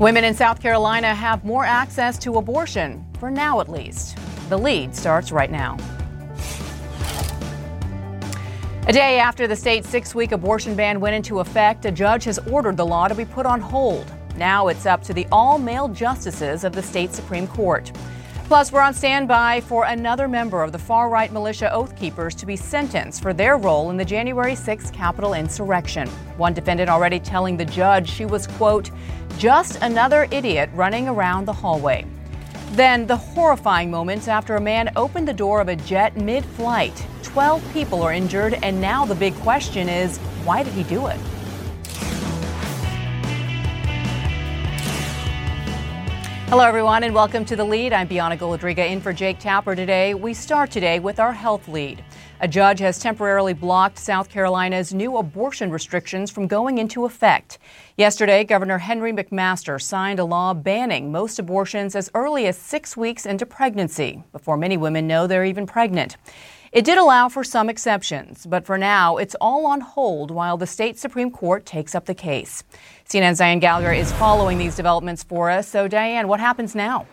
Women in South Carolina have more access to abortion, for now at least. The lead starts right now. A day after the state's six-week abortion ban went into effect, a judge has ordered the law to be put on hold. Now it's up to the all-male justices of the state Supreme Court. Plus, we're on standby for another member of the far-right militia Oath Keepers to be sentenced for their role in the January 6th Capitol insurrection. One defendant already telling the judge she was, quote, just another idiot running around the hallway. Then the horrifying moments after a man opened the door of a jet mid-flight. 12 people are injured, and now the big question is, why did he do it? Hello, everyone, and welcome to The Lead. I'm Bianna Golodryga in for Jake Tapper today. We start today with our health lead. A judge has temporarily blocked South Carolina's new abortion restrictions from going into effect. Yesterday, Governor Henry McMaster signed a law banning most abortions as early as 6 weeks into pregnancy, before many women know they're even pregnant. It did allow for some exceptions, but for now, it's all on hold while the state Supreme Court takes up the case. CNN's Diane Gallagher is following these developments for us. So, Diane, what happens now?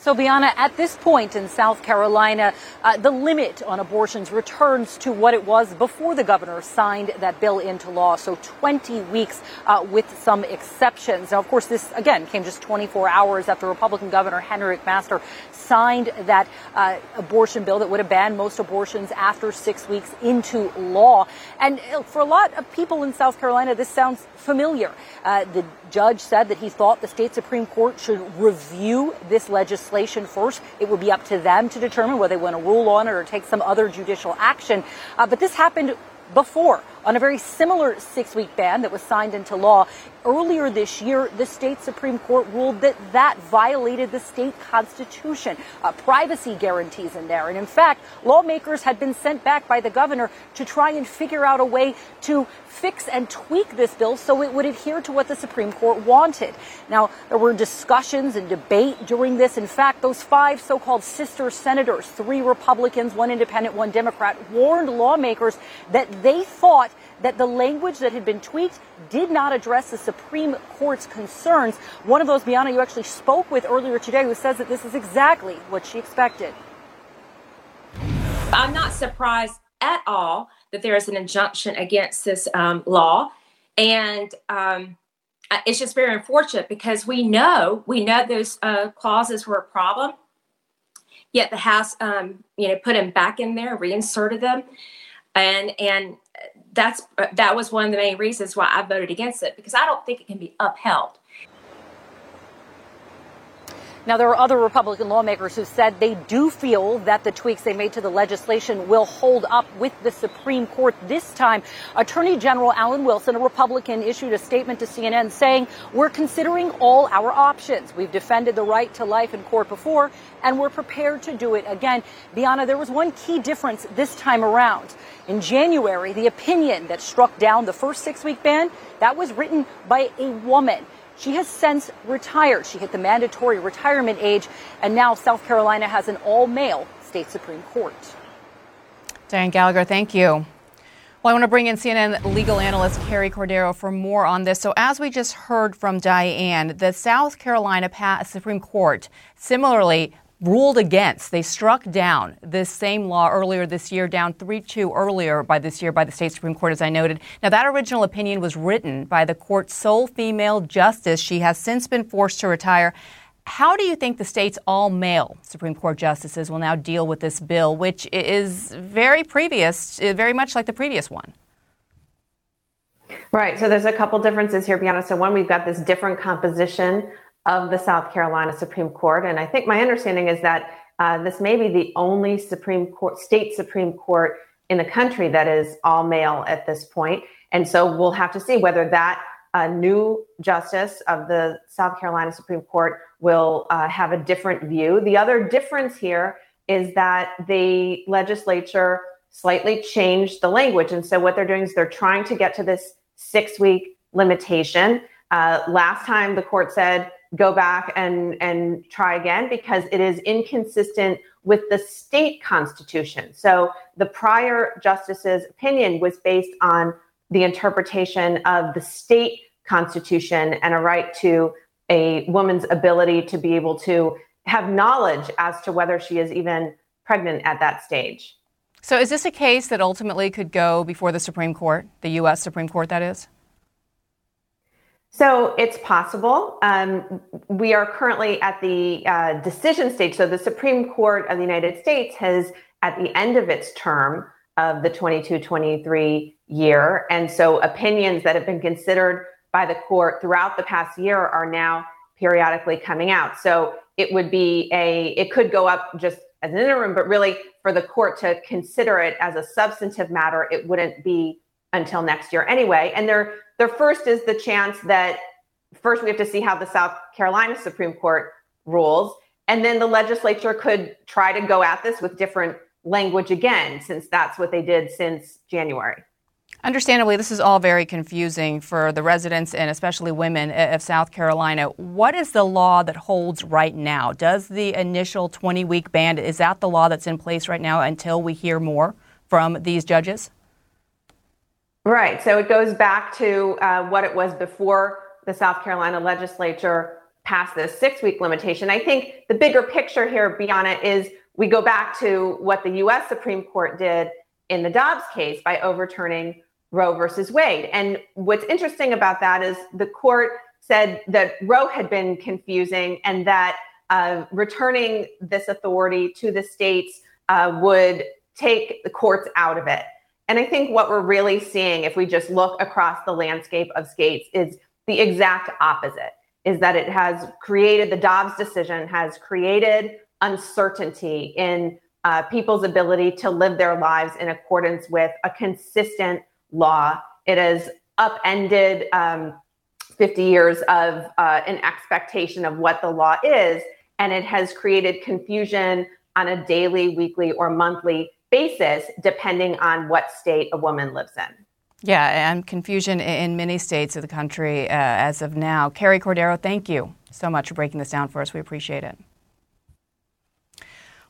So, Bianna, at this point in South Carolina, the limit on abortions returns to what it was before the governor signed that bill into law. So 20 weeks with some exceptions. Now, of course, this, again, came just 24 hours after Republican Governor Henry McMaster signed that abortion bill that would have banned most abortions after 6 weeks into law. And for a lot of people in South Carolina, this sounds familiar. The judge said that he thought the state Supreme Court should review this legislation first. It would be up to them to determine whether they want to rule on it or take some other judicial action. But this happened before on a very similar six-week ban that was signed into law. Earlier this year, the state Supreme Court ruled that that violated the state constitution, privacy guarantees in there. And in fact, lawmakers had been sent back by the governor to try and figure out a way to fix and tweak this bill so it would adhere to what the Supreme Court wanted. Now, there were discussions and debate during this. In fact, those five so-called sister senators, three Republicans, one independent, one Democrat, warned lawmakers that they thought that the language that had been tweaked did not address the Supreme Court's concerns. One of those, Bianna, you actually spoke with earlier today, who says that this is exactly what she expected. I'm not surprised at all that there is an injunction against this law. And it's just very unfortunate because we know those clauses were a problem, yet the House, put them back in there, reinserted them. And that was one of the main reasons why I voted against it, because I don't think it can be upheld. Now, there are other Republican lawmakers who said they do feel that the tweaks they made to the legislation will hold up with the Supreme Court this time. Attorney General Alan Wilson, a Republican, issued a statement to CNN saying, "We're considering all our options. We've defended the right to life in court before, and we're prepared to do it again." Bianna, there was one key difference this time around. In January, the opinion that struck down the first six-week ban, that was written by a woman. She has since retired. She hit the mandatory retirement age, and now South Carolina has an all-male state Supreme Court. Diane Gallagher, thank you. Well, I want to bring in CNN legal analyst Carrie Cordero for more on this. So as we just heard from Diane, the South Carolina Supreme Court similarly ruled against. They struck down this same law earlier this year, down 3-2 earlier by this year by the state Supreme Court, as I noted. Now, that original opinion was written by the court's sole female justice. She has since been forced to retire. How do you think the state's all-male Supreme Court justices will now deal with this bill, which is very much like the previous one? Right. So there's a couple differences here, Bianna. So one, we've got this different composition of the South Carolina Supreme Court. And I think my understanding is that this may be the only Supreme Court, state Supreme Court in the country that is all male at this point. And so we'll have to see whether that new justice of the South Carolina Supreme Court will have a different view. The other difference here is that the legislature slightly changed the language. And so what they're doing is they're trying to get to this 6-week limitation. Last time the court said, go back and try again, because it is inconsistent with the state constitution. So the prior justice's opinion was based on the interpretation of the state constitution and a right to a woman's ability to be able to have knowledge as to whether she is even pregnant at that stage. So is this a case that ultimately could go before the Supreme Court, the U.S. Supreme Court, that is? So it's possible. We are currently at the decision stage. So the Supreme Court of the United States has, at the end of its term of the 22-23 year, and so opinions that have been considered by the court throughout the past year are now periodically coming out. So it would be it could go up just as an interim, but really for the court to consider it as a substantive matter, it wouldn't be until next year anyway. And there first is the chance that first we have to see how the South Carolina Supreme Court rules, and then the legislature could try to go at this with different language again, since that's what they did since January. Understandably, this is all very confusing for the residents and especially women of South Carolina. What is the law that holds right now? Does the initial 20-week ban, is that the law that's in place right now until we hear more from these judges? Right. So it goes back to what it was before the South Carolina legislature passed this 6-week limitation. I think the bigger picture here, Bianna, is we go back to what the U.S. Supreme Court did in the Dobbs case by overturning Roe versus Wade. And what's interesting about that is the court said that Roe had been confusing and that returning this authority to the states would take the courts out of it. And I think what we're really seeing, if we just look across the landscape of states, is the exact opposite, is that it has created, the Dobbs decision has created uncertainty in people's ability to live their lives in accordance with a consistent law. It has upended 50 years of an expectation of what the law is, and it has created confusion on a daily, weekly, or monthly basis, depending on what state a woman lives in. Yeah, and confusion in many states of the country as of now. Carrie Cordero, thank you so much for breaking this down for us. We appreciate it.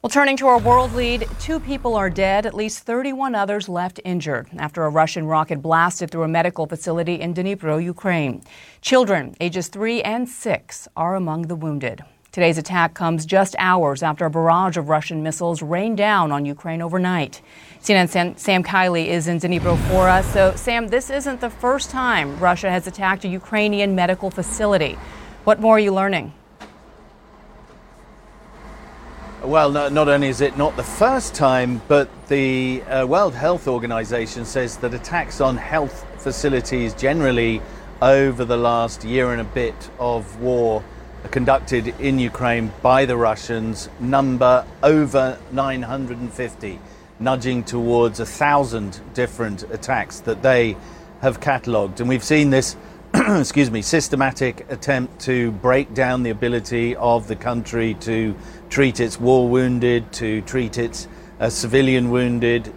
Well, turning to our world lead, 2 people are dead, at least 31 others left injured after a Russian rocket blasted through a medical facility in Dnipro, Ukraine. Children ages 3 and 6 are among the wounded. Today's attack comes just hours after a barrage of Russian missiles rained down on Ukraine overnight. CNN's Sam Kiley is in Dnipro for us. So, Sam, this isn't the first time Russia has attacked a Ukrainian medical facility. What more are you learning? Well, no, not only is it not the first time, but the World Health Organization says that attacks on health facilities generally over the last year and a bit of war conducted in Ukraine by the Russians number over 950, nudging towards 1,000 different attacks that they have catalogued. And we've seen this systematic attempt to break down the ability of the country to treat its war wounded, to treat its civilian wounded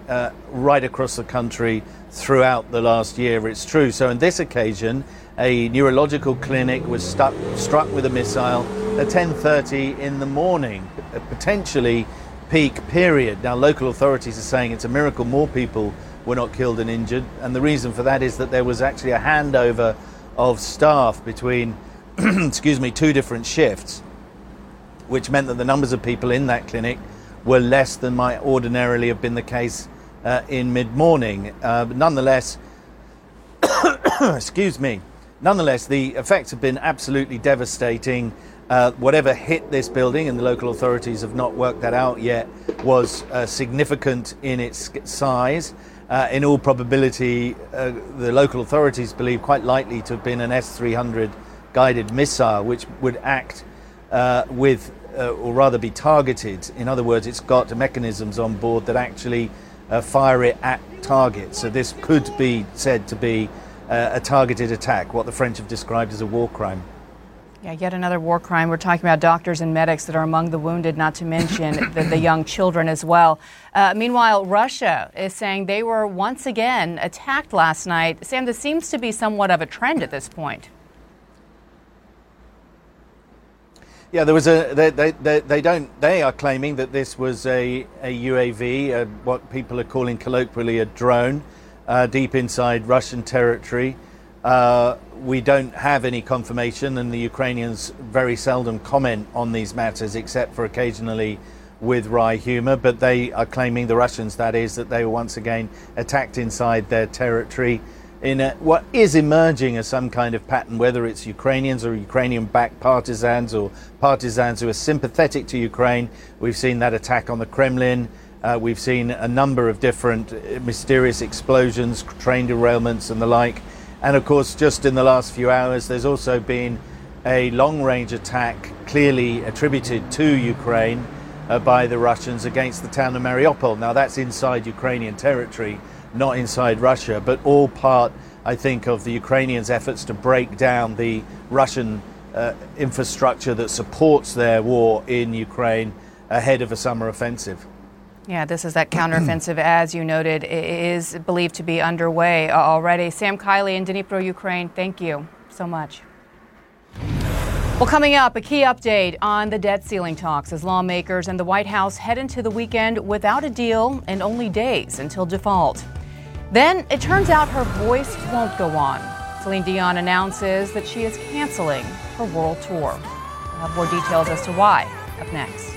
right across the country throughout the last year. It's true. So on this occasion, a neurological clinic was struck with a missile at 10:30 in the morning, a potentially peak period. Now, local authorities are saying it's a miracle more people were not killed and injured. And the reason for that is that there was actually a handover of staff between two different shifts, which meant that the numbers of people in that clinic were less than might ordinarily have been the case in mid-morning. Nonetheless, the effects have been absolutely devastating. Whatever hit this building, and the local authorities have not worked that out yet, was significant in its size. In all probability, the local authorities believe quite likely to have been an S-300 guided missile, which would act or rather be targeted. In other words, it's got mechanisms on board that actually fire it at targets. So this could be said to be a targeted attack, what the French have described as a war crime. Yeah, yet another war crime. We're talking about doctors and medics that are among the wounded, not to mention the young children as well. Meanwhile, Russia is saying they were once again attacked last night. Sam, this seems to be somewhat of a trend at this point. Yeah, there was a. They are claiming that this was a UAV, what people are calling colloquially a drone, deep inside Russian territory. We don't have any confirmation, and the Ukrainians very seldom comment on these matters, except for occasionally with wry humor. But they are claiming, the Russians, that is, that they were once again attacked inside their territory in what is emerging as some kind of pattern, whether it's Ukrainians or Ukrainian-backed partisans or partisans who are sympathetic to Ukraine. We've seen that attack on the Kremlin. We've seen a number of different mysterious explosions, train derailments and the like. And of course, just in the last few hours, there's also been a long-range attack clearly attributed to Ukraine by the Russians against the town of Mariupol. Now, that's inside Ukrainian territory, not inside Russia, but all part, I think, of the Ukrainians' efforts to break down the Russian infrastructure that supports their war in Ukraine ahead of a summer offensive. Yeah, this is that counteroffensive, as you noted, is believed to be underway already. Sam Kiley in Dnipro, Ukraine, thank you so much. Well, coming up, a key update on the debt ceiling talks as lawmakers and the White House head into the weekend without a deal and only days until default. Then it turns out her voice won't go on. Celine Dion announces that she is canceling her world tour. We'll have more details as to why up next.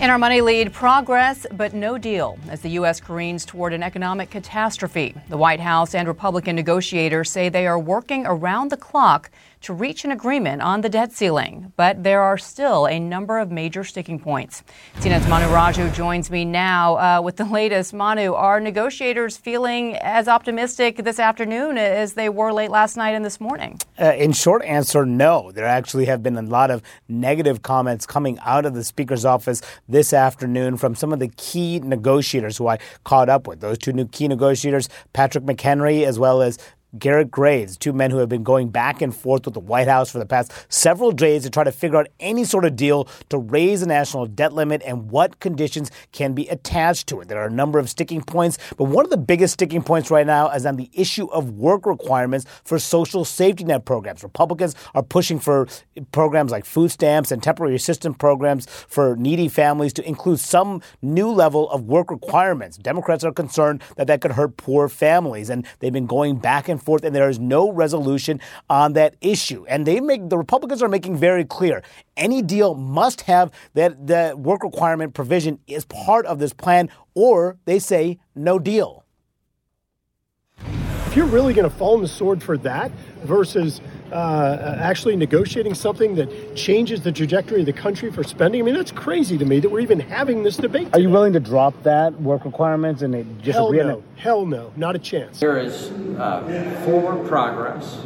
In our money lead, progress but no deal as the U.S. careens toward an economic catastrophe. The White House and Republican negotiators say they are working around the clock to reach an agreement on the debt ceiling, but there are still a number of major sticking points. CNN's Manu Raju joins me now with the latest. Manu, are negotiators feeling as optimistic this afternoon as they were late last night and this morning? In short answer, no. There actually have been a lot of negative comments coming out of the Speaker's office this afternoon from some of the key negotiators who I caught up with. Those two new key negotiators, Patrick McHenry, as well as Garrett Graves, two men who have been going back and forth with the White House for the past several days to try to figure out any sort of deal to raise the national debt limit and what conditions can be attached to it. There are a number of sticking points, but one of the biggest sticking points right now is on the issue of work requirements for social safety net programs. Republicans are pushing for programs like food stamps and temporary assistance programs for needy families to include some new level of work requirements. Democrats are concerned that that could hurt poor families, and they've been going back and forth, and there is no resolution on that issue. And the Republicans are making very clear any deal must have that work requirement provision as part of this plan, or they say no deal. If you're really going to fall on the sword for that versus actually negotiating something that changes the trajectory of the country for spending, I mean, that's crazy to me that we're even having this debate today. Are you willing to drop that work requirements and just agree on it? Hell no. Not a chance. There is forward progress,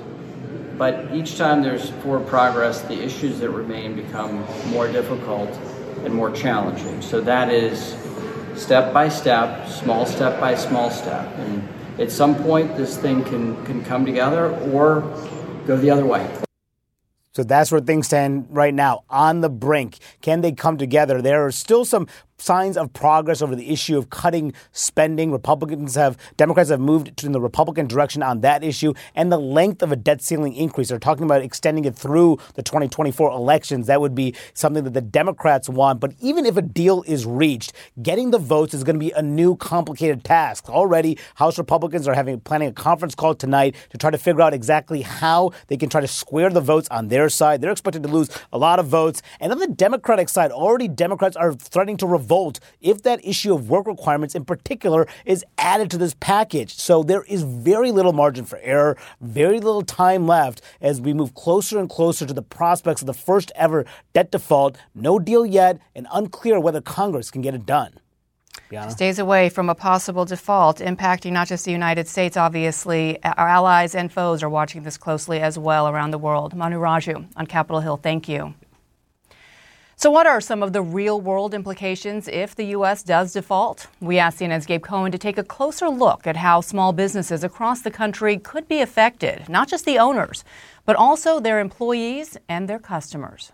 but each time there's forward progress, the issues that remain become more difficult and more challenging. So that is step by step, small step by small step. And at some point, this thing can come together or go the other way. So that's where things stand right now, on the brink. Can they come together? There are still some signs of progress over the issue of cutting spending. Democrats have moved in the Republican direction on that issue, and the length of a debt ceiling increase. They're talking about extending it through the 2024 elections. That would be something that the Democrats want. But even if a deal is reached, getting the votes is going to be a new complicated task. Already, House Republicans are planning a conference call tonight to try to figure out exactly how they can try to square the votes on their side. They're expected to lose a lot of votes. And on the Democratic side, already Democrats are threatening to revolt if that issue of work requirements in particular is added to this package. So there is very little margin for error, very little time left as we move closer and closer to the prospects of the first ever debt default. No deal yet, and unclear whether Congress can get it done. Bianna? Stays away from a possible default impacting not just the United States, obviously. Our allies and foes are watching this closely as well around the world. Manu Raju on Capitol Hill, thank you. So what are some of the real-world implications if the U.S. does default? We asked CNN's Gabe Cohen to take a closer look at how small businesses across the country could be affected, not just the owners, but also their employees and their customers.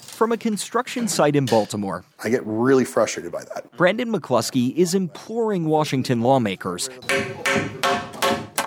From a construction site in Baltimore, I get really frustrated by that. Brandon McCluskey is imploring Washington lawmakers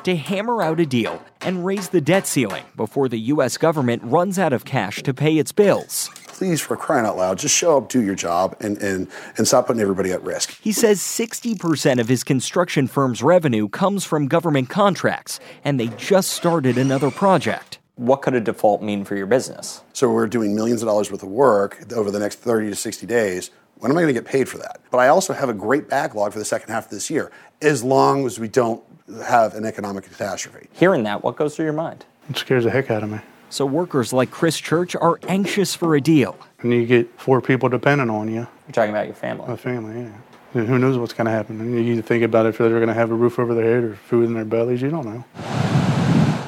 to hammer out a deal and raise the debt ceiling before the U.S. government runs out of cash to pay its bills. Please, for crying out loud, just show up, do your job, and stop putting everybody at risk. He says 60% of his construction firm's revenue comes from government contracts, and they just started another project. What could a default mean for your business? So we're doing millions of dollars worth of work over the next 30 to 60 days. When am I going to get paid for that? But I also have a great backlog for the second half of this year, as long as we don't have an economic catastrophe. Hearing that, what goes through your mind? It scares the heck out of me. So workers like Chris Church are anxious for a deal. And you get four people depending on you. You're talking about your family. My family, yeah. And who knows what's going to happen? And you think about if they're going to have a roof over their head or food in their bellies. You don't know.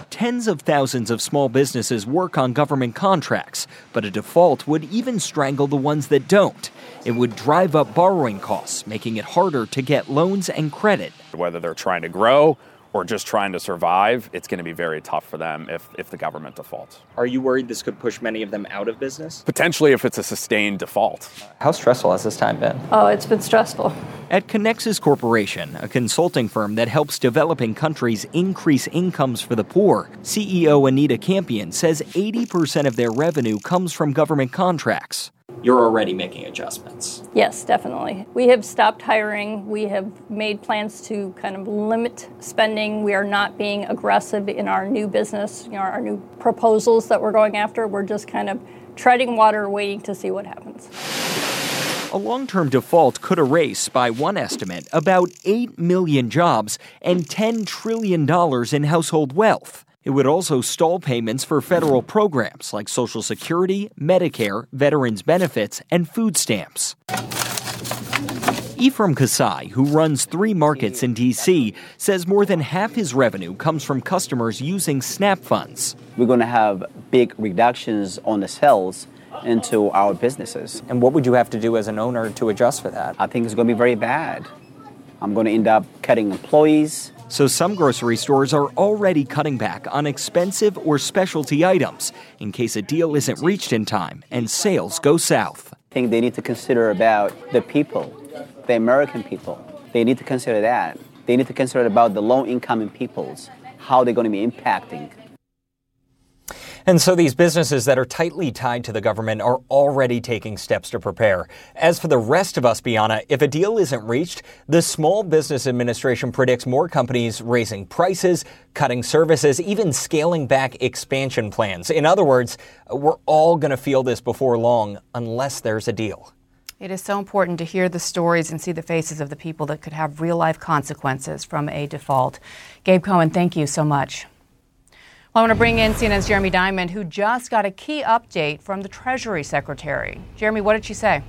Tens of thousands of small businesses work on government contracts, but a default would even strangle the ones that don't. It would drive up borrowing costs, making it harder to get loans and credit. Whether they're trying to grow or just trying to survive, it's going to be very tough for them if the government defaults. Are you worried this could push many of them out of business? Potentially, if it's a sustained default. How stressful has this time been? Oh, it's been stressful. At Connexus Corporation, a consulting firm that helps developing countries increase incomes for the poor, CEO Anita Campion says 80% of their revenue comes from government contracts. You're already making adjustments. Yes, definitely. We have stopped hiring. We have made plans to kind of limit spending. We are not being aggressive in our new business, our new proposals that we're going after. We're just kind of treading water, waiting to see what happens. A long-term default could erase, by one estimate, about 8 million jobs and $10 trillion in household wealth. It would also stall payments for federal programs like Social Security, Medicare, veterans' benefits, and food stamps. Ephraim Kasai, who runs three markets in D.C., says more than half his revenue comes from customers using SNAP funds. We're going to have big reductions on the sales into our businesses. And what would you have to do as an owner to adjust for that? I think it's going to be very bad. I'm going to end up cutting employees. So some grocery stores are already cutting back on expensive or specialty items in case a deal isn't reached in time and sales go south. I think they need to consider about the people, the American people. They need to consider that. They need to consider about the low-income peoples, how they're going to be impacting. And so these businesses that are tightly tied to the government are already taking steps to prepare. As for the rest of us, Bianna, if a deal isn't reached, the Small Business Administration predicts more companies raising prices, cutting services, even scaling back expansion plans. In other words, we're all going to feel this before long unless there's a deal. It is so important to hear the stories and see the faces of the people that could have real-life consequences from a default. Gabe Cohen, thank you so much. I want to bring in CNN's Jeremy Diamond, who just got a key update from the Treasury Secretary. Jeremy, what did she say?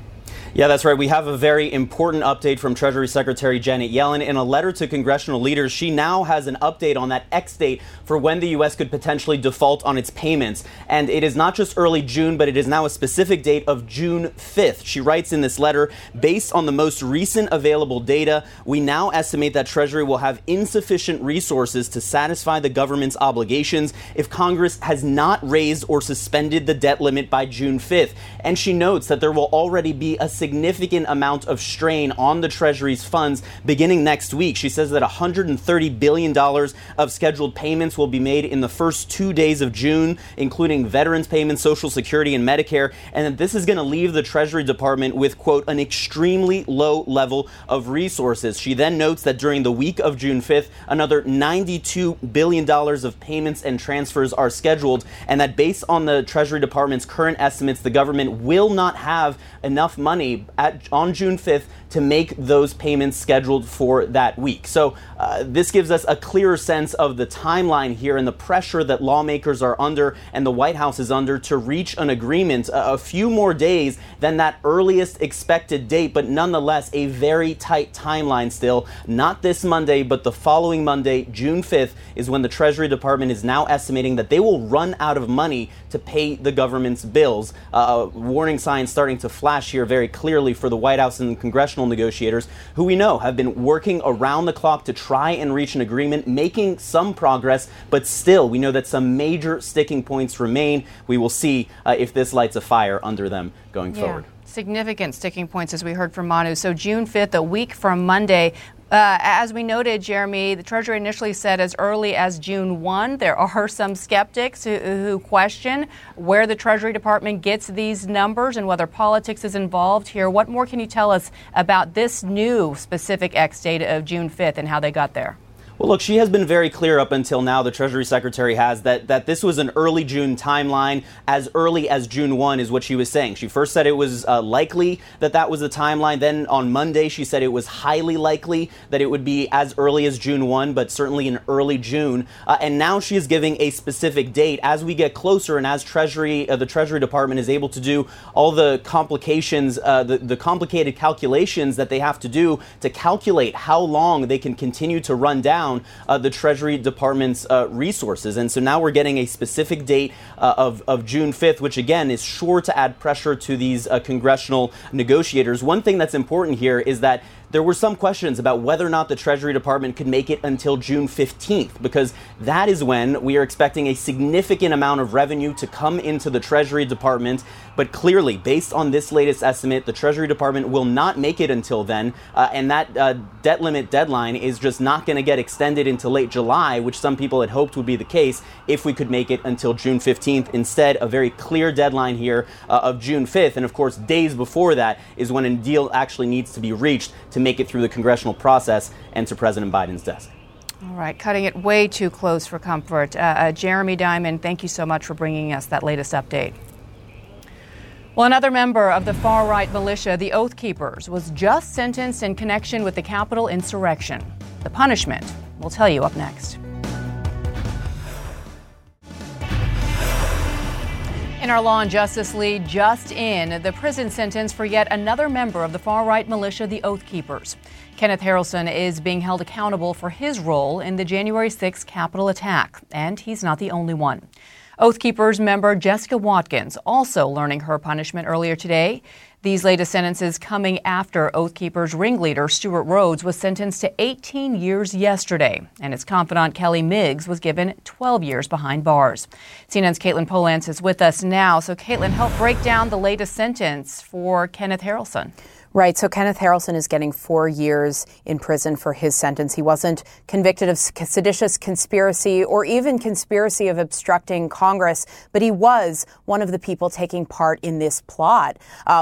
Yeah, that's right. We have a very important update from Treasury Secretary Janet Yellen. In a letter to congressional leaders, she now has an update on that ex-date for when the U.S. could potentially default on its payments. And it is not just early June, but it is now a specific date of June 5th. She writes in this letter, based on the most recent available data, we now estimate that Treasury will have insufficient resources to satisfy the government's obligations if Congress has not raised or suspended the debt limit by June 5th. And she notes that there will already be a significant amount of strain on the Treasury's funds beginning next week. She says that $130 billion of scheduled payments will be made in the first 2 days of June, including veterans payments, Social Security, and Medicare, and that this is going to leave the Treasury Department with, quote, an extremely low level of resources. She then notes that during the week of June 5th, another $92 billion of payments and transfers are scheduled, and that based on the Treasury Department's current estimates, the government will not have enough money money on June 5th to make those payments scheduled for that week. So this gives us a clearer sense of the timeline here and the pressure that lawmakers are under and the White House is under to reach an agreement a few more days than that earliest expected date, but nonetheless a very tight timeline still. Not this Monday, but the following Monday, June 5th, is when the Treasury Department is now estimating that they will run out of money to pay the government's bills. Warning signs starting to flash here very clearly for the White House and congressional negotiators, who we know have been working around the clock to try and reach an agreement, making some progress, but still we know that some major sticking points remain. We will see if this lights a fire under them going forward. Significant sticking points, as we heard from Manu. So June 5th, a week from Monday. As we noted, Jeremy, the Treasury initially said as early as June 1. There are some skeptics who question where the Treasury Department gets these numbers and whether politics is involved here. What more can you tell us about this new specific X date of June 5th and how they got there? Well, look, she has been very clear up until now, the Treasury Secretary has, that this was an early June timeline. As early as June 1 is what she was saying. She first said it was likely that was the timeline. Then on Monday, she said it was highly likely that it would be as early as June 1, but certainly in early June. And now she is giving a specific date. As we get closer and as the Treasury Department is able to do all the complications, the complicated calculations that they have to do to calculate how long they can continue to run down the Treasury Department's resources. And so now we're getting a specific date of June 5th, which again is sure to add pressure to these congressional negotiators. One thing that's important here is that there were some questions about whether or not the Treasury Department could make it until June 15th, because that is when we are expecting a significant amount of revenue to come into the Treasury Department. But clearly, based on this latest estimate, the Treasury Department will not make it until then. And that debt limit deadline is just not going to get extended into late July, which some people had hoped would be the case if we could make it until June 15th. Instead, a very clear deadline here of June 5th. And of course, days before that is when a deal actually needs to be reached to make it through the congressional process and to President Biden's desk. All right, cutting it way too close for comfort. Jeremy Diamond, thank you so much for bringing us that latest update. Well, another member of the far-right militia, the Oath Keepers, was just sentenced in connection with the Capitol insurrection. The punishment, we'll tell you up next. In our Law and Justice Lead, just in, the prison sentence for yet another member of the far-right militia, the Oath Keepers. Kenneth Harrelson is being held accountable for his role in the January 6th Capitol attack, and he's not the only one. Oath Keepers member Jessica Watkins also learning her punishment earlier today. These latest sentences coming after Oath Keepers ringleader Stuart Rhodes was sentenced to 18 years yesterday, and his confidant Kelly Meggs was given 12 years behind bars. CNN's Caitlin Polans is with us now. So, Caitlin, help break down the latest sentence for Kenneth Harrelson. Right. So Kenneth Harrelson is getting 4 years in prison for his sentence. He wasn't convicted of seditious conspiracy or even conspiracy of obstructing Congress, but he was one of the people taking part in this plot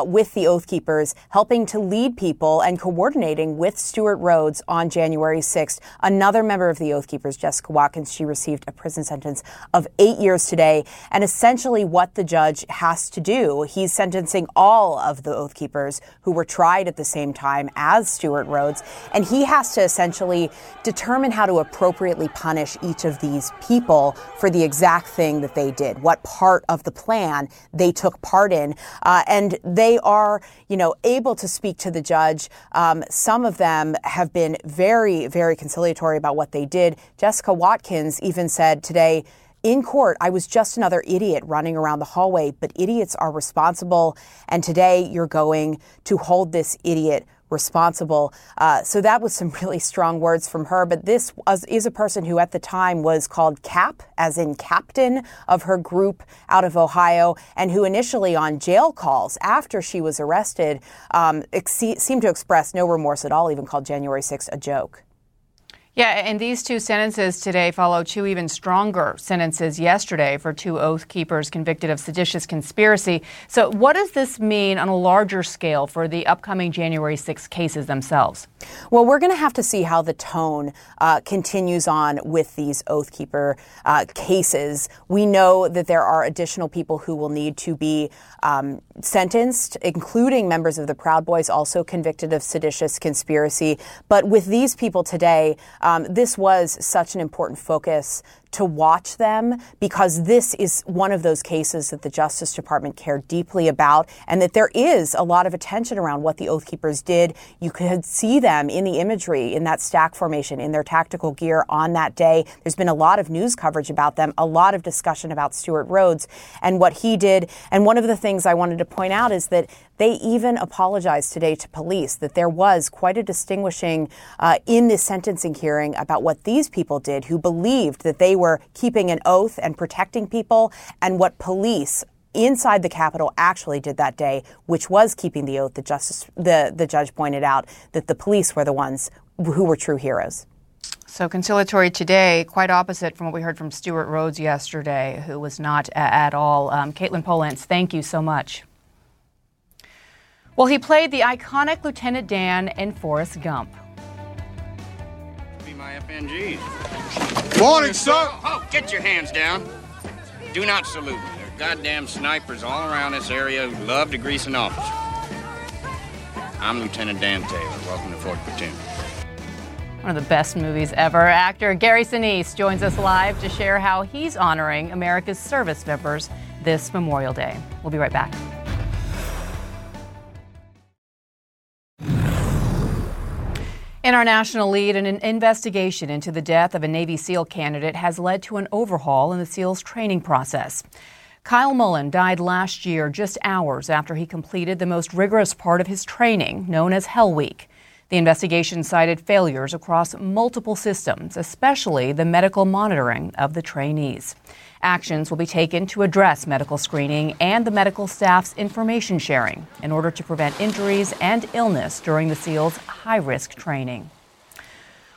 with the Oath Keepers, helping to lead people and coordinating with Stuart Rhodes on January 6th. Another member of the Oath Keepers, Jessica Watkins, she received a prison sentence of 8 years today. And essentially what the judge has to do, he's sentencing all of the Oath Keepers who were tried at the same time as Stuart Rhodes, and he has to essentially determine how to appropriately punish each of these people for the exact thing that they did, what part of the plan they took part in. And they are, able to speak to the judge. Some of them have been very, very conciliatory about what they did. Jessica Watkins even said today, in court, I was just another idiot running around the hallway, but idiots are responsible. And today you're going to hold this idiot responsible. So that was some really strong words from her. But this is a person who at the time was called Cap, as in captain of her group out of Ohio, and who initially on jail calls after she was arrested seemed to express no remorse at all, even called January 6th a joke. Yeah, and these two sentences today follow two even stronger sentences yesterday for two Oath Keepers convicted of seditious conspiracy. So what does this mean on a larger scale for the upcoming January 6th cases themselves? Well, we're going to have to see how the tone continues on with these Oath Keeper cases. We know that there are additional people who will need to be sentenced, including members of the Proud Boys, also convicted of seditious conspiracy. But with these people today, this was such an important focus to watch them, because this is one of those cases that the Justice Department cared deeply about, and that there is a lot of attention around what the Oath Keepers did. You could see them in the imagery, in that stack formation, in their tactical gear on that day. There's been a lot of news coverage about them, a lot of discussion about Stuart Rhodes and what he did. And one of the things I wanted to point out is that they even apologized today to police, that there was quite a distinguishing in this sentencing hearing about what these people did, who believed that they were keeping an oath and protecting people, and what police inside the Capitol actually did that day, which was keeping the oath. The judge pointed out that the police were the ones who were true heroes. So conciliatory today, quite opposite from what we heard from Stuart Rhodes yesterday, who was not at all. Caitlin Polentz, thank you so much. Well, he played the iconic Lieutenant Dan in Forrest Gump. Be my FNGs. Morning, sir! Oh, get your hands down. Do not salute me. There are goddamn snipers all around this area who love to grease an officer. I'm Lieutenant Dan Taylor. Welcome to Fort Platoon. One of the best movies ever. Actor Gary Sinise joins us live to share how he's honoring America's service members this Memorial Day. We'll be right back. In our national lead, an investigation into the death of a Navy SEAL candidate has led to an overhaul in the SEALs training process. Kyle Mullen died last year just hours after he completed the most rigorous part of his training, known as Hell Week. The investigation cited failures across multiple systems, especially the medical monitoring of the trainees. Actions will be taken to address medical screening and the medical staff's information sharing in order to prevent injuries and illness during the SEALs' high-risk training.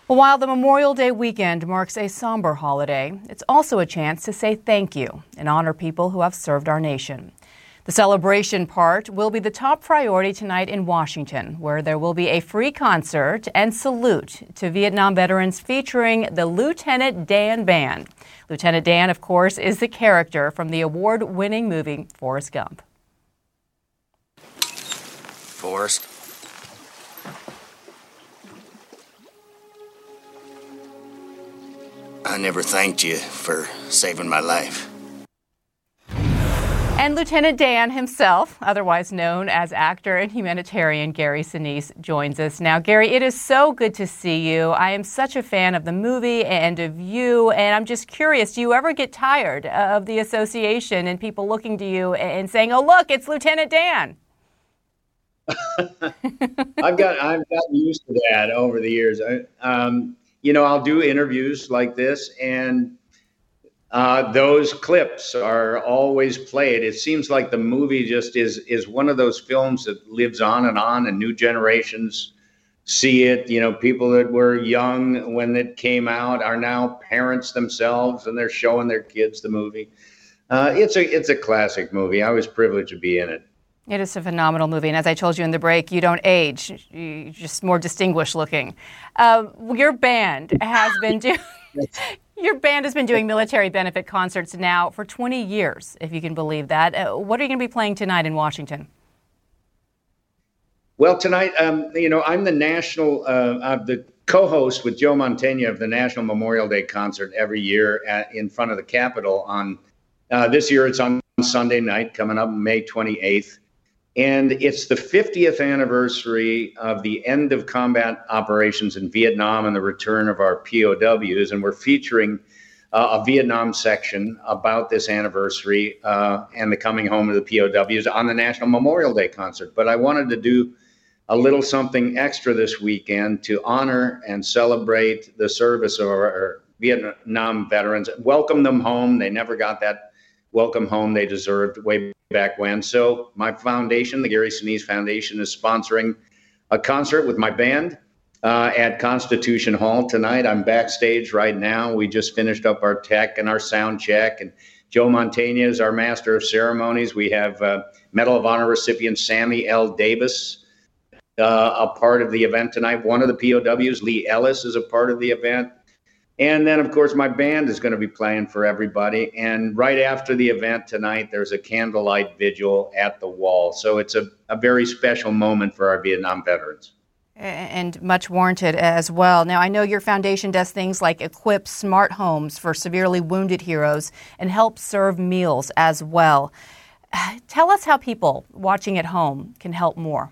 Well, while the Memorial Day weekend marks a somber holiday, it's also a chance to say thank you and honor people who have served our nation. The celebration part will be the top priority tonight in Washington, where there will be a free concert and salute to Vietnam veterans featuring the Lieutenant Dan Band. Lieutenant Dan, of course, is the character from the award-winning movie Forrest Gump. Forrest. I never thanked you for saving my life. And Lieutenant Dan himself, otherwise known as actor and humanitarian Gary Sinise, joins us now. Gary, it is so good to see you. I am such a fan of the movie and of you, and I'm just curious, do you ever get tired of the association and people looking to you and saying, oh, look, it's Lieutenant Dan? I've gotten used to that over the years. I'll do interviews like this, and those clips are always played. It seems like the movie just is one of those films that lives on, and new generations see it. You know, people that were young when it came out are now parents themselves, and they're showing their kids the movie. It's a classic movie. I was privileged to be in it. It is a phenomenal movie, and as I told you in the break, you don't age. You're just more distinguished looking. Your band has been doing military benefit concerts now for 20 years, if you can believe that. What are you going to be playing tonight in Washington? Well, tonight, I'm the national, I'm the co-host with Joe Mantegna of the National Memorial Day Concert every year in front of the Capitol. This year, it's on Sunday night, coming up May 28th. And it's the 50th anniversary of the end of combat operations in Vietnam and the return of our POWs. And we're featuring a Vietnam section about this anniversary and the coming home of the POWs on the National Memorial Day concert. But I wanted to do a little something extra this weekend to honor and celebrate the service of our Vietnam veterans, welcome them home. They never got that welcome home they deserved way back when. So my foundation, the Gary Sinise Foundation, is sponsoring a concert with my band at Constitution Hall tonight. I'm backstage right now. We just finished up our tech and our sound check, and Joe Mantegna is our master of ceremonies. We have Medal of Honor recipient Sammy L. Davis, a part of the event tonight. One of the POWs, Lee Ellis, is a part of the event. And then, of course, my band is going to be playing for everybody. And right after the event tonight, there's a candlelight vigil at the wall. So it's a very special moment for our Vietnam veterans. And much warranted as well. Now, I know your foundation does things like equip smart homes for severely wounded heroes and help serve meals as well. Tell us how people watching at home can help more.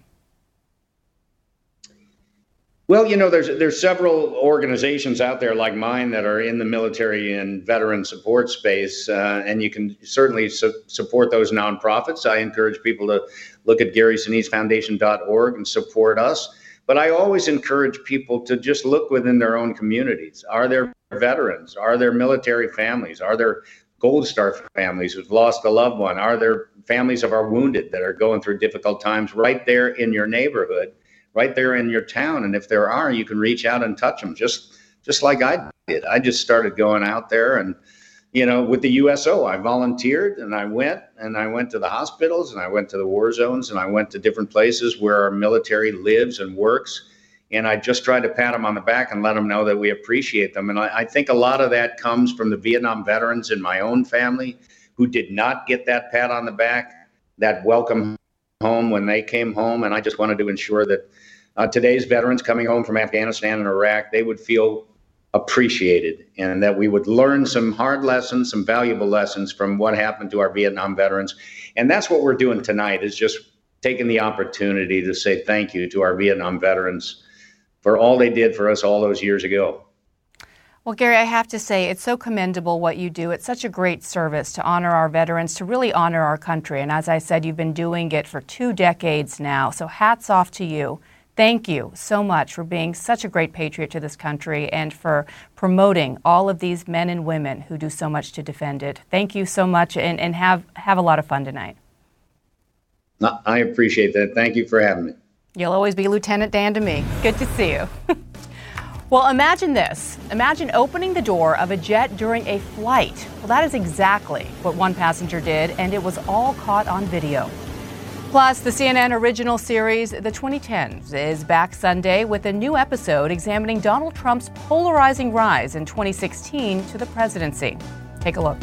Well, you know, there's several organizations out there like mine that are in the military and veteran support space, and you can certainly support those nonprofits. I encourage people to look at GarySinise Foundation.org and support us. But I always encourage people to just look within their own communities. Are there veterans? Are there military families? Are there Gold Star families who've lost a loved one? Are there families of our wounded that are going through difficult times right there in your neighborhood, right there in your town? And if there are, you can reach out and touch them, just like I did. I just started going out there, and you know, with the USO, I volunteered, and I went to the hospitals, and I went to the war zones, and I went to different places where our military lives and works. And I just tried to pat them on the back and let them know that we appreciate them. And I think a lot of that comes from the Vietnam veterans in my own family who did not get that pat on the back, that welcome home when they came home. And I just wanted to ensure that today's veterans coming home from Afghanistan and Iraq, they would feel appreciated, and that we would learn some hard lessons, some valuable lessons from what happened to our Vietnam veterans. And that's what we're doing tonight, is just taking the opportunity to say thank you to our Vietnam veterans for all they did for us all those years ago. Well, Gary, I have to say it's so commendable what you do. It's such a great service to honor our veterans, to really honor our country. And as I said, you've been doing it for 2 decades now. So hats off to you. Thank you so much for being such a great patriot to this country and for promoting all of these men and women who do so much to defend it. Thank you so much, and have a lot of fun tonight. I appreciate that. Thank you for having me. You'll always be Lieutenant Dan to me. Good to see you. Well, imagine this. Imagine opening the door of a jet during a flight. Well, that is exactly what one passenger did, and it was all caught on video. Plus, the CNN original series, The 2010s, is back Sunday with a new episode examining Donald Trump's polarizing rise in 2016 to the presidency. Take a look.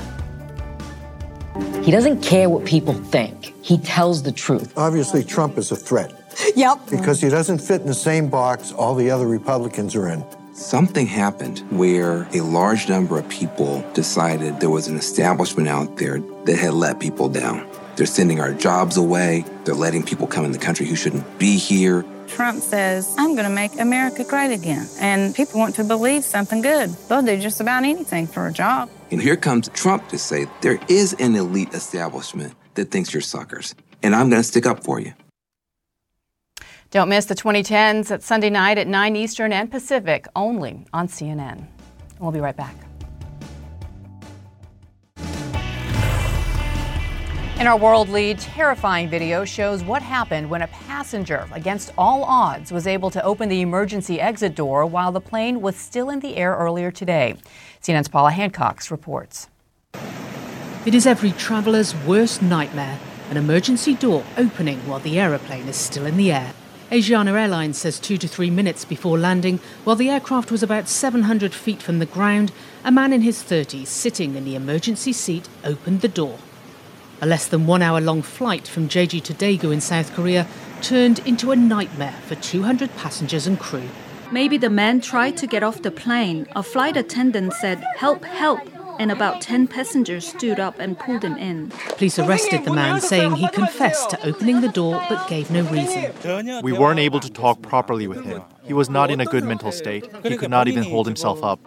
He doesn't care what people think. He tells the truth. Obviously, Trump is a threat. Yep. Because he doesn't fit in the same box all the other Republicans are in. Something happened where a large number of people decided there was an establishment out there that had let people down. They're sending our jobs away. They're letting people come in the country who shouldn't be here. Trump says, I'm going to make America great again. And people want to believe something good. They'll do just about anything for a job. And here comes Trump to say, there is an elite establishment that thinks you're suckers. And I'm going to stick up for you. Don't miss the 2010s at Sunday night at 9 Eastern and Pacific, only on CNN. We'll be right back. In our world lead, terrifying video shows what happened when a passenger, against all odds, was able to open the emergency exit door while the plane was still in the air earlier today. CNN's Paula Hancock reports. It is every traveler's worst nightmare, an emergency door opening while the aeroplane is still in the air. Asiana Airlines says 2 to 3 minutes before landing, while the aircraft was about 700 feet from the ground, a man in his 30s sitting in the emergency seat opened the door. A less than 1-hour-long flight from Jeju to Daegu in South Korea turned into a nightmare for 200 passengers and crew. Maybe the man tried to get off the plane. A flight attendant said, help, help, and about 10 passengers stood up and pulled him in. Police arrested the man, saying he confessed to opening the door but gave no reason. We weren't able to talk properly with him. He was not in a good mental state. He could not even hold himself up.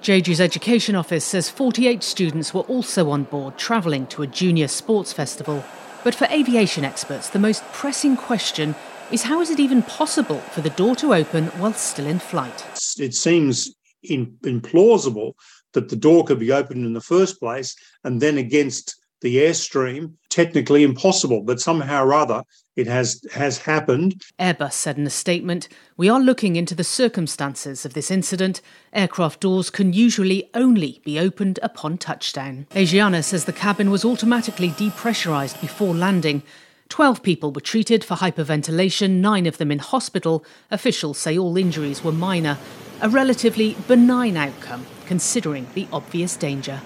Jeju's education office says 48 students were also on board travelling to a junior sports festival. But for aviation experts, the most pressing question is how is it even possible for the door to open while still in flight? It seems implausible that the door could be opened in the first place and then against the Airstream technically impossible, but somehow or other it has happened. Airbus said in a statement, "We are looking into the circumstances of this incident. Aircraft doors can usually only be opened upon touchdown." Asiana says the cabin was automatically depressurised before landing. 12 people were treated for hyperventilation, 9 of them in hospital. Officials say all injuries were minor. A relatively benign outcome, considering the obvious danger.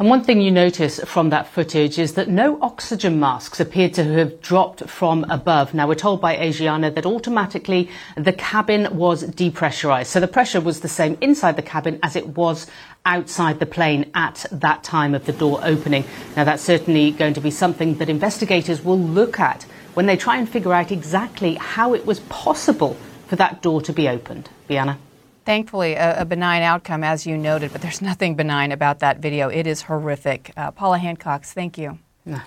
And one thing you notice from that footage is that no oxygen masks appeared to have dropped from above. Now, we're told by Asiana that automatically the cabin was depressurized. So the pressure was the same inside the cabin as it was outside the plane at that time of the door opening. Now, that's certainly going to be something that investigators will look at when they try and figure out exactly how it was possible for that door to be opened. Bianna? Thankfully, a benign outcome, as you noted, but there's nothing benign about that video. It is horrific. Paula Hancox, thank you. Yeah.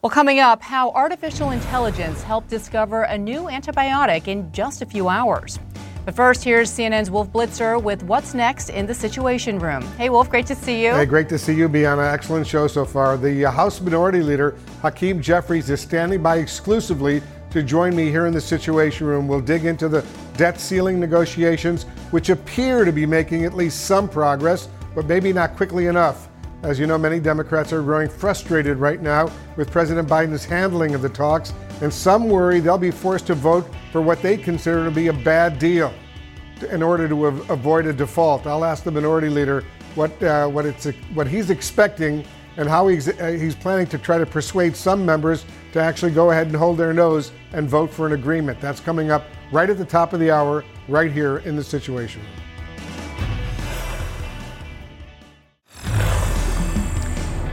Well, coming up, how artificial intelligence helped discover a new antibiotic in just a few hours. But first, here's CNN's Wolf Blitzer with what's next in the Situation Room. Hey, Wolf, great to see you. Hey, great to see you, Bianna. Excellent show so far. The House Minority Leader, Hakeem Jeffries, is standing by exclusively to join me here in the Situation Room. We'll dig into the debt ceiling negotiations, which appear to be making at least some progress, but maybe not quickly enough. As you know, many Democrats are growing frustrated right now with President Biden's handling of the talks, and some worry they'll be forced to vote for what they consider to be a bad deal in order to avoid a default. I'll ask the minority leader what he's expecting and how he's planning to try to persuade some members to actually go ahead and hold their nose and vote for an agreement. That's coming up right at the top of the hour, right here in the Situation.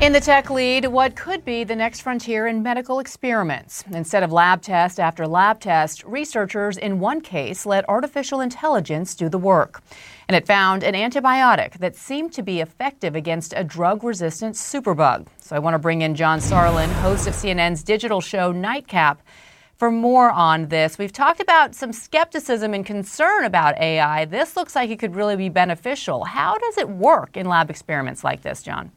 In the tech lead, what could be the next frontier in medical experiments? Instead of lab test after lab test, researchers in one case let artificial intelligence do the work. And it found an antibiotic that seemed to be effective against a drug-resistant superbug. So I want to bring in John Sarlin, host of CNN's digital show Nightcap, for more on this. We've talked about some skepticism and concern about AI. This looks like it could really be beneficial. How does it work in lab experiments like this, John?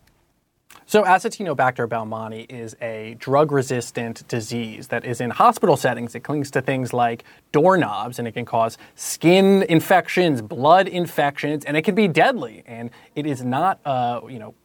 So Acetinobacter baumannii is a drug-resistant disease that is in hospital settings. It clings to things like doorknobs, and it can cause skin infections, blood infections, and it can be deadly. And it is not,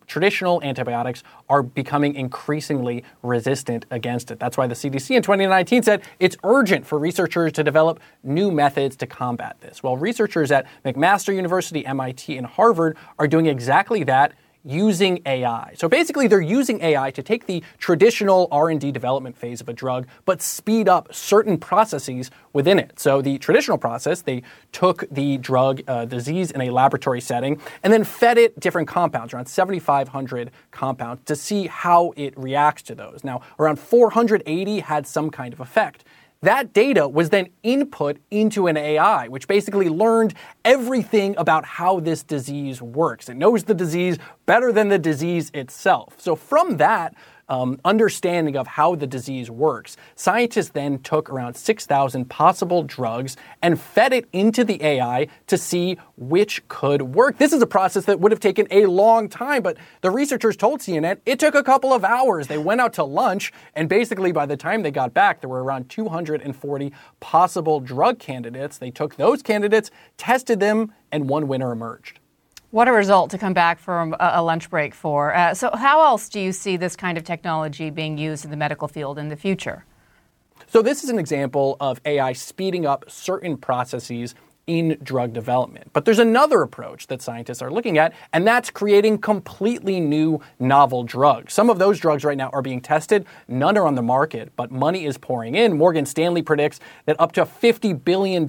traditional antibiotics are becoming increasingly resistant against it. That's why the CDC in 2019 said it's urgent for researchers to develop new methods to combat this. Well, researchers at McMaster University, MIT, and Harvard are doing exactly that, using AI. So basically, they're using AI to take the traditional R&D development phase of a drug, but speed up certain processes within it. So the traditional process, they took the drug disease in a laboratory setting and then fed it different compounds, around 7,500 compounds, to see how it reacts to those. Now, around 480 had some kind of effect. That data was then input into an AI, which basically learned everything about how this disease works. It knows the disease better than the disease itself. So from that understanding of how the disease works, scientists then took around 6,000 possible drugs and fed it into the AI to see which could work. This is a process that would have taken a long time, but the researchers told CNN it took a couple of hours. They went out to lunch, and basically by the time they got back, there were around 240 possible drug candidates. They took those candidates, tested them, and one winner emerged. What a result to come back from a lunch break for. So how else do you see this kind of technology being used in the medical field in the future? So this is an example of AI speeding up certain processes in drug development. But there's another approach that scientists are looking at, and that's creating completely new novel drugs. Some of those drugs right now are being tested. None are on the market, but money is pouring in. Morgan Stanley predicts that up to $50 billion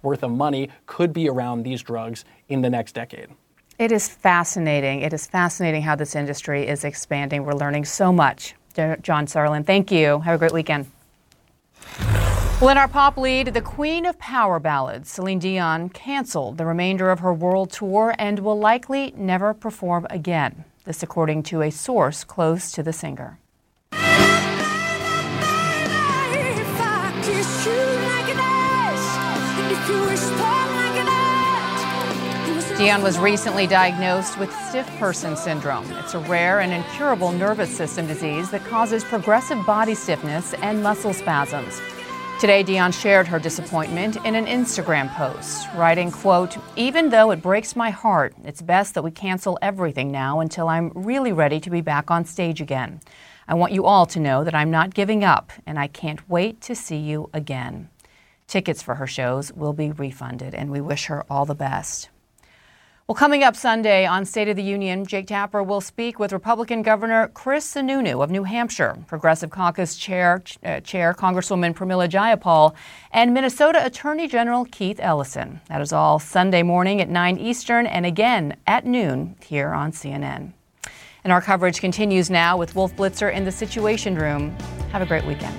worth of money could be around these drugs in the next decade. It is fascinating. It is fascinating how this industry is expanding. We're learning so much. John Sarlin, thank you. Have a great weekend. Well, in our pop lead, the queen of power ballads, Celine Dion, canceled the remainder of her world tour and will likely never perform again. This according to a source close to the singer. Dion was recently diagnosed with stiff person syndrome. It's a rare and incurable nervous system disease that causes progressive body stiffness and muscle spasms. Today, Dion shared her disappointment in an Instagram post, writing, quote, "Even though it breaks my heart, it's best that we cancel everything now until I'm really ready to be back on stage again. I want you all to know that I'm not giving up, and I can't wait to see you again." Tickets for her shows will be refunded, and we wish her all the best. Well, coming up Sunday on State of the Union, Jake Tapper will speak with Republican Governor Chris Sununu of New Hampshire, Progressive Caucus Chair Congresswoman Pramila Jayapal, and Minnesota Attorney General Keith Ellison. That is all Sunday morning at 9 Eastern and again at noon here on CNN. And our coverage continues now with Wolf Blitzer in the Situation Room. Have a great weekend.